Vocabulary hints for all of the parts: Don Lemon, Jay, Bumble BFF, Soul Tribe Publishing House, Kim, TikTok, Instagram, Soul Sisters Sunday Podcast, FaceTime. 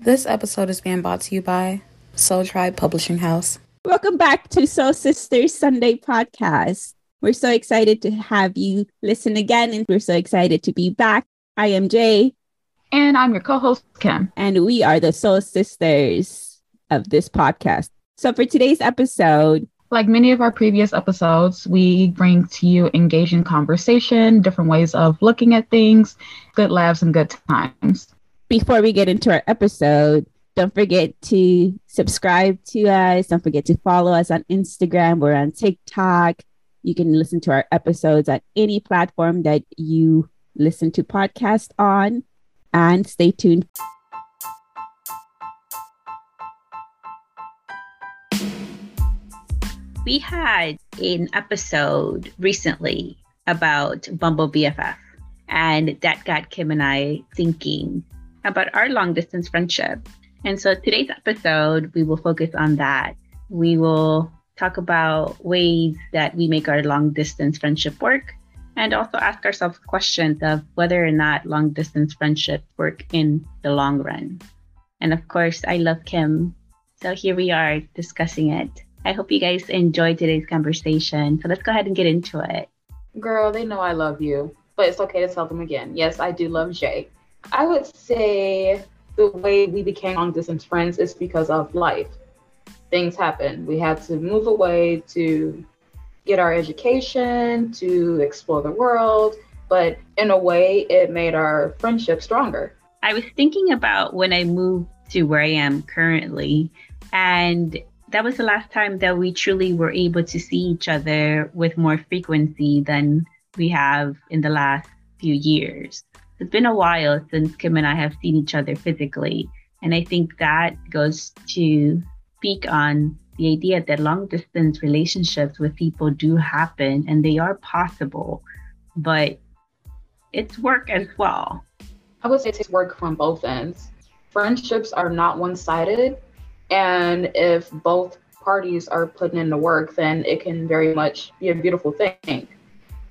This episode is being brought to you by Soul Tribe Publishing House. Welcome back to Soul Sisters Sunday Podcast. We're so excited to have you listen again, and we're so excited to be back. I am Jay. And I'm your co-host, Kim. And we are the Soul Sisters of this podcast. So for today's episode, like many of our previous episodes, we bring to you engaging conversation, different ways of looking at things, good laughs, and good times. Before we get into our episode, don't forget to subscribe to us. Don't forget to follow us on Instagram. We're on TikTok. You can listen to our episodes on any platform that you listen to podcasts on. And stay tuned. We had an episode recently about Bumble BFF, and that got Kim and I thinking about our long-distance friendship. And so today's episode, we will focus on that. We will talk about ways that we make our long-distance friendship work, and also ask ourselves questions of whether or not long-distance friendships work in the long run. And of course, I love Kim. So here we are discussing it. I hope you guys enjoyed today's conversation. So let's go ahead and get into it. Girl, they know I love you, but it's okay to tell them again. Yes, I do love Jay. I would say the way we became long-distance friends is because of life. Things happen. We had to move away to get our education, to explore the world, but in a way, it made our friendship stronger. I was thinking about when I moved to where I am currently, and that was the last time that we truly were able to see each other with more frequency than we have in the last few years. It's been a while since Kim and I have seen each other physically. And I think that goes to speak on the idea that long distance relationships with people do happen and they are possible, but it's work as well. I would say it's work from both ends. Friendships are not one-sided. And if both parties are putting in the work, then it can very much be a beautiful thing.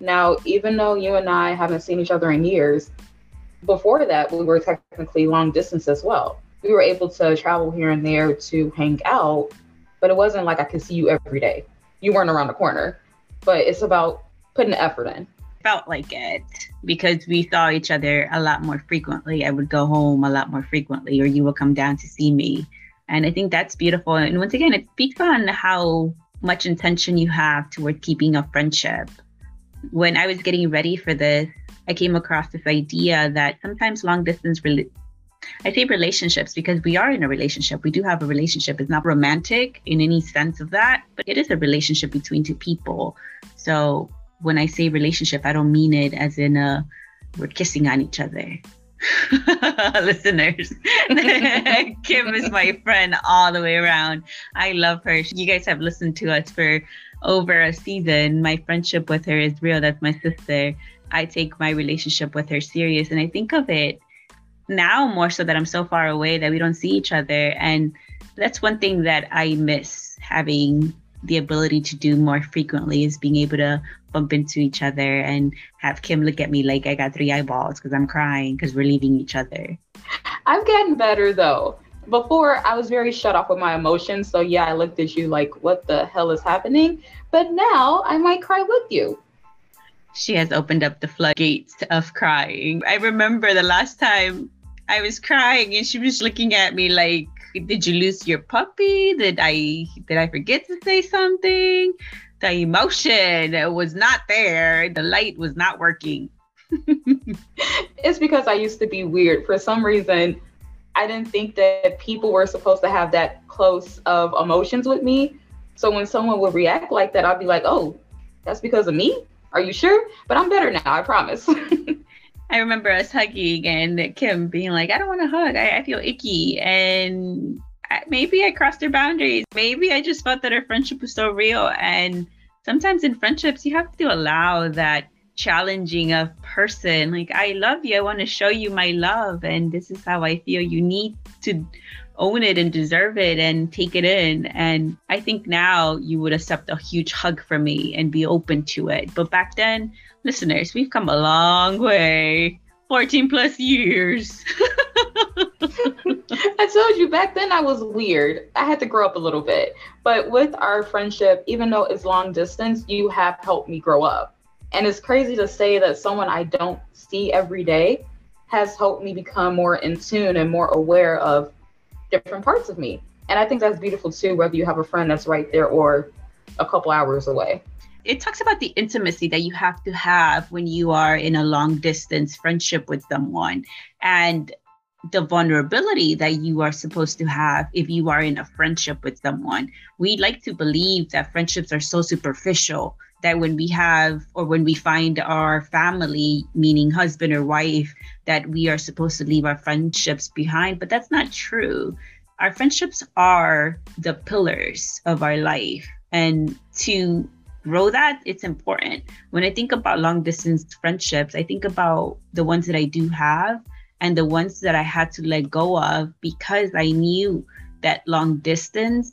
Now, even though you and I haven't seen each other in years, before that, we were technically long distance as well. We were able to travel here and there to hang out, but it wasn't like I could see you every day. You weren't around the corner, but it's about putting the effort in. Felt like it because we saw each other a lot more frequently. I would go home a lot more frequently, or you would come down to see me. And I think that's beautiful. And once again, it speaks on how much intention you have toward keeping a friendship. When I was getting ready for this, I came across this idea that sometimes long distance, I say relationships because we are in a relationship. We do have a relationship. It's not romantic in any sense of that, but it is a relationship between two people. So when I say relationship, I don't mean it as in we're kissing on each other. Listeners, Kim is my friend all the way around. I love her. You guys have listened to us for over a season. My friendship with her is real. That's my sister. I take my relationship with her serious. And I think of it now more so that I'm so far away that we don't see each other. And that's one thing that I miss having the ability to do more frequently, is being able to bump into each other and have Kim look at me like I got three eyeballs because I'm crying because we're leaving each other. I've gotten better though. Before, I was very shut off with my emotions. So yeah, I looked at you like, what the hell is happening? But now I might cry with you. She has opened up the floodgates of crying. I remember the last time I was crying and she was looking at me like, did you lose your puppy? Did I forget to say something? The emotion was not there. The light was not working. It's because I used to be weird. For some reason, I didn't think that people were supposed to have that close of emotions with me. So when someone would react like that, I'd be like, oh, that's because of me? Are you sure? But I'm better now, I promise. I remember us hugging and Kim being like, I don't want to hug. I feel icky. And maybe I crossed her boundaries. Maybe I just felt that our friendship was so real. And sometimes in friendships, you have to allow that challenging of person. Like, I love you. I want to show you my love. And this is how I feel. You need to own it and deserve it and take it in. And I think now you would accept a huge hug from me and be open to it. But back then, listeners, we've come a long way. 14 plus years. I told you back then I was weird. I had to grow up a little bit. But with our friendship, even though it's long distance, you have helped me grow up. And it's crazy to say that someone I don't see every day has helped me become more in tune and more aware of different parts of me. And I think that's beautiful too, whether you have a friend that's right there or a couple hours away. It talks about the intimacy that you have to have when you are in a long distance friendship with someone, and the vulnerability that you are supposed to have if you are in a friendship with someone. We like to believe that friendships are so superficial that when we have, or when we find our family, meaning husband or wife, that we are supposed to leave our friendships behind, but that's not true. Our friendships are the pillars of our life, and to grow that, it's important. When I think about long distance friendships, I think about the ones that I do have and the ones that I had to let go of because I knew that long distance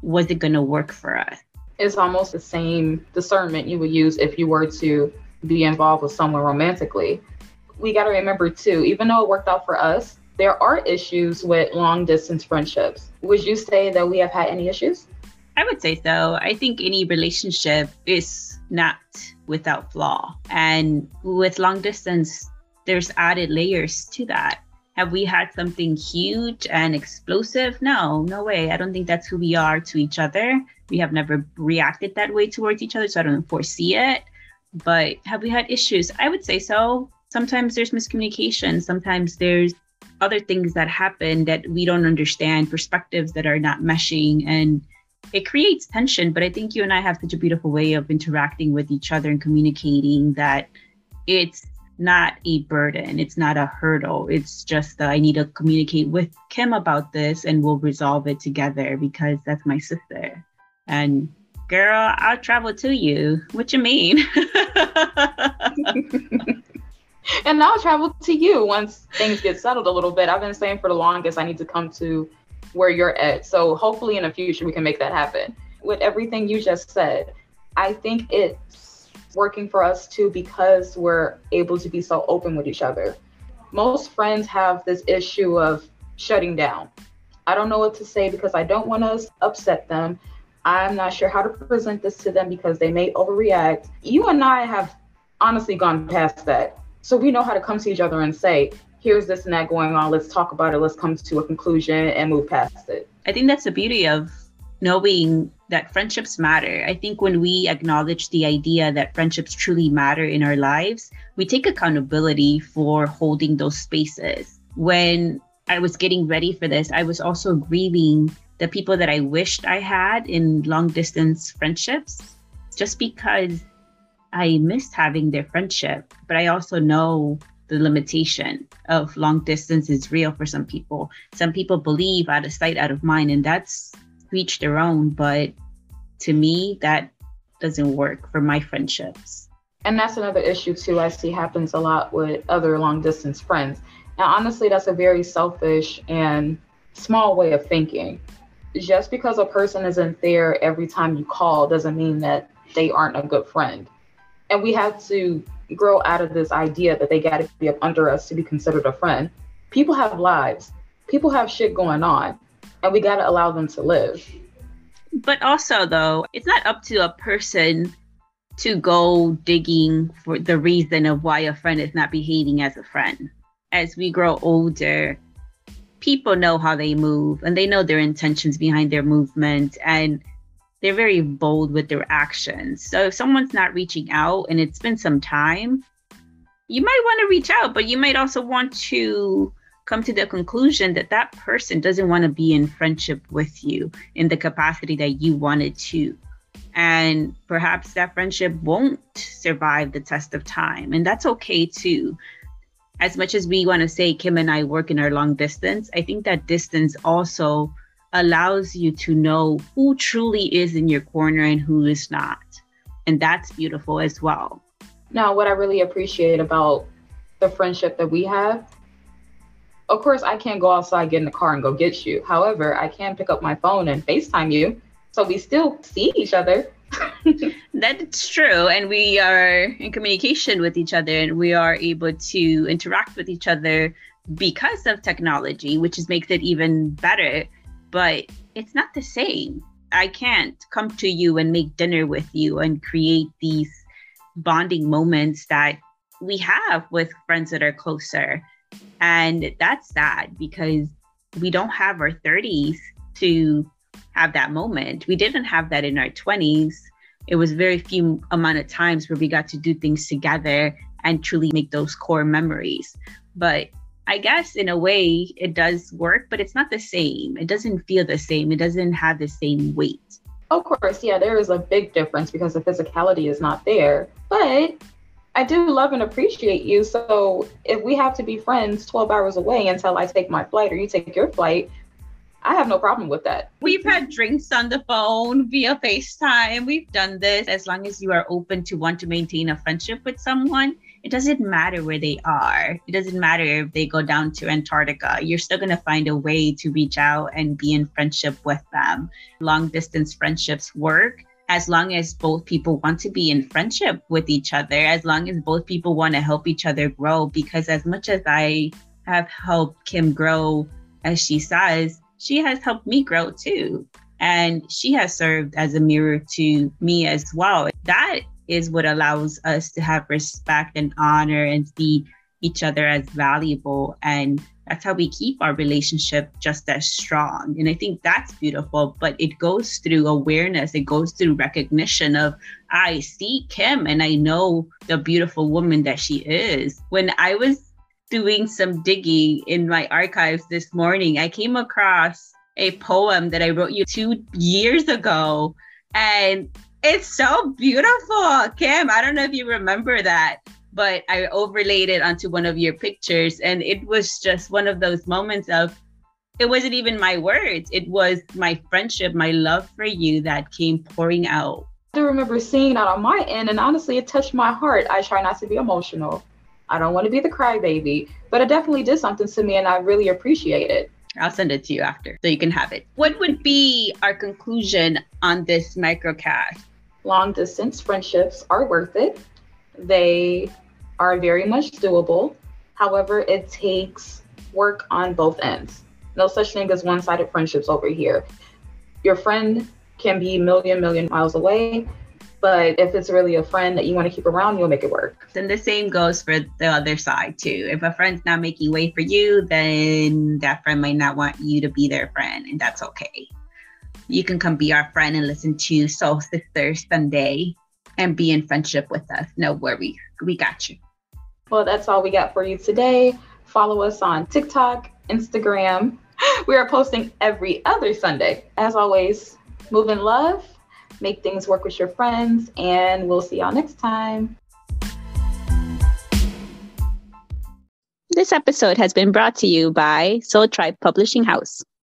wasn't going to work for us. It's almost the same discernment you would use if you were to be involved with someone romantically. We got to remember too, even though it worked out for us, there are issues with long distance friendships. Would you say that we have had any issues? I would say so. I think any relationship is not without flaw. And with long distance, there's added layers to that. Have we had something huge and explosive? No, no way. I don't think that's who we are to each other. We have never reacted that way towards each other, so I don't foresee it. But have we had issues? I would say so. Sometimes there's miscommunication. Sometimes there's other things that happen that we don't understand, perspectives that are not meshing, and it creates tension. But I think you and I have such a beautiful way of interacting with each other and communicating that it's not a burden. It's not a hurdle. It's just that I need to communicate with Kim about this and we'll resolve it together because that's my sister. And girl, I'll travel to you. What you mean? And I'll travel to you once things get settled a little bit. I've been saying for the longest, I need to come to where you're at. So hopefully in the future, we can make that happen. With everything you just said, I think it's working for us too, because we're able to be so open with each other. Most friends have this issue of shutting down. I don't know what to say because I don't want to upset them. I'm not sure how to present this to them because they may overreact. You and I have honestly gone past that. So we know how to come to each other and say, here's this and that going on. Let's talk about it. Let's come to a conclusion and move past it. I think that's the beauty of knowing that friendships matter. I think when we acknowledge the idea that friendships truly matter in our lives, we take accountability for holding those spaces. When I was getting ready for this, I was also grieving the people that I wished I had in long distance friendships, just because I missed having their friendship. But I also know the limitation of long distance is real for some people. Some people believe out of sight, out of mind, and that's each their own. But to me, that doesn't work for my friendships. And that's another issue too I see happens a lot with other long distance friends. Now, honestly, that's a very selfish and small way of thinking. Just because a person isn't there every time you call doesn't mean that they aren't a good friend. And we have to grow out of this idea that they got to be up under us to be considered a friend. People have lives. People have shit going on. And we got to allow them to live. But also, though, it's not up to a person to go digging for the reason of why a friend is not behaving as a friend. As we grow older, people know how they move and they know their intentions behind their movement, and they're very bold with their actions. So if someone's not reaching out and it's been some time, you might want to reach out, but you might also want to come to the conclusion that that person doesn't want to be in friendship with you in the capacity that you wanted to. And perhaps that friendship won't survive the test of time. And that's okay too. As much as we want to say Kim and I work in our long distance, I think that distance also allows you to know who truly is in your corner and who is not. And that's beautiful as well. Now, what I really appreciate about the friendship that we have, of course, I can't go outside, get in the car and go get you. However, I can pick up my phone and FaceTime you. So we still see each other. That's true. And we are in communication with each other and we are able to interact with each other because of technology, which is, makes it even better, but it's not the same. I can't come to you and make dinner with you and create these bonding moments that we have with friends that are closer. And that's sad because we don't have our 30s to have that moment. We didn't have that in our 20s. It was very few amount of times where we got to do things together and truly make those core memories. But I guess in a way it does work, but it's not the same. It doesn't feel the same. It doesn't have the same weight. Of course, yeah, there is a big difference because the physicality is not there. But I do love and appreciate you. So if we have to be friends 12 hours away until I take my flight or you take your flight, I have no problem with that. We've had drinks on the phone via FaceTime. We've done this. As long as you are open to want to maintain a friendship with someone, it doesn't matter where they are. It doesn't matter if they go down to Antarctica. You're still going to find a way to reach out and be in friendship with them. Long distance friendships work as long as both people want to be in friendship with each other, as long as both people want to help each other grow. Because as much as I have helped Kim grow, as she says, she has helped me grow too. And she has served as a mirror to me as well. That is what allows us to have respect and honor and see each other as valuable. And that's how we keep our relationship just as strong. And I think that's beautiful, but it goes through awareness. It goes through recognition of, I see Kim and I know the beautiful woman that she is. When I was doing some digging in my archives this morning, I came across a poem that I wrote you 2 years ago. And it's so beautiful, Kim. I don't know if you remember that, but I overlaid it onto one of your pictures. And it was just one of those moments of, it wasn't even my words. It was my friendship, my love for you that came pouring out. I remember seeing that on my end. And honestly, it touched my heart. I try not to be emotional. I don't want to be the crybaby, but it definitely did something to me and I really appreciate it. I'll send it to you after so you can have it. What would be our conclusion on this microcast? Long distance friendships are worth it. They are very much doable. However, it takes work on both ends. No such thing as one-sided friendships over here. Your friend can be million miles away. But if it's really a friend that you want to keep around, you'll make it work. Then the same goes for the other side, too. If a friend's not making way for you, then that friend might not want you to be their friend. And that's okay. You can come be our friend and listen to Soul Sisters Sunday and be in friendship with us. No worries. We got you. Well, that's all we got for you today. Follow us on TikTok, Instagram. We are posting every other Sunday. As always, move in love. Make things work with your friends, and we'll see y'all next time. This episode has been brought to you by Soul Tribe Publishing House.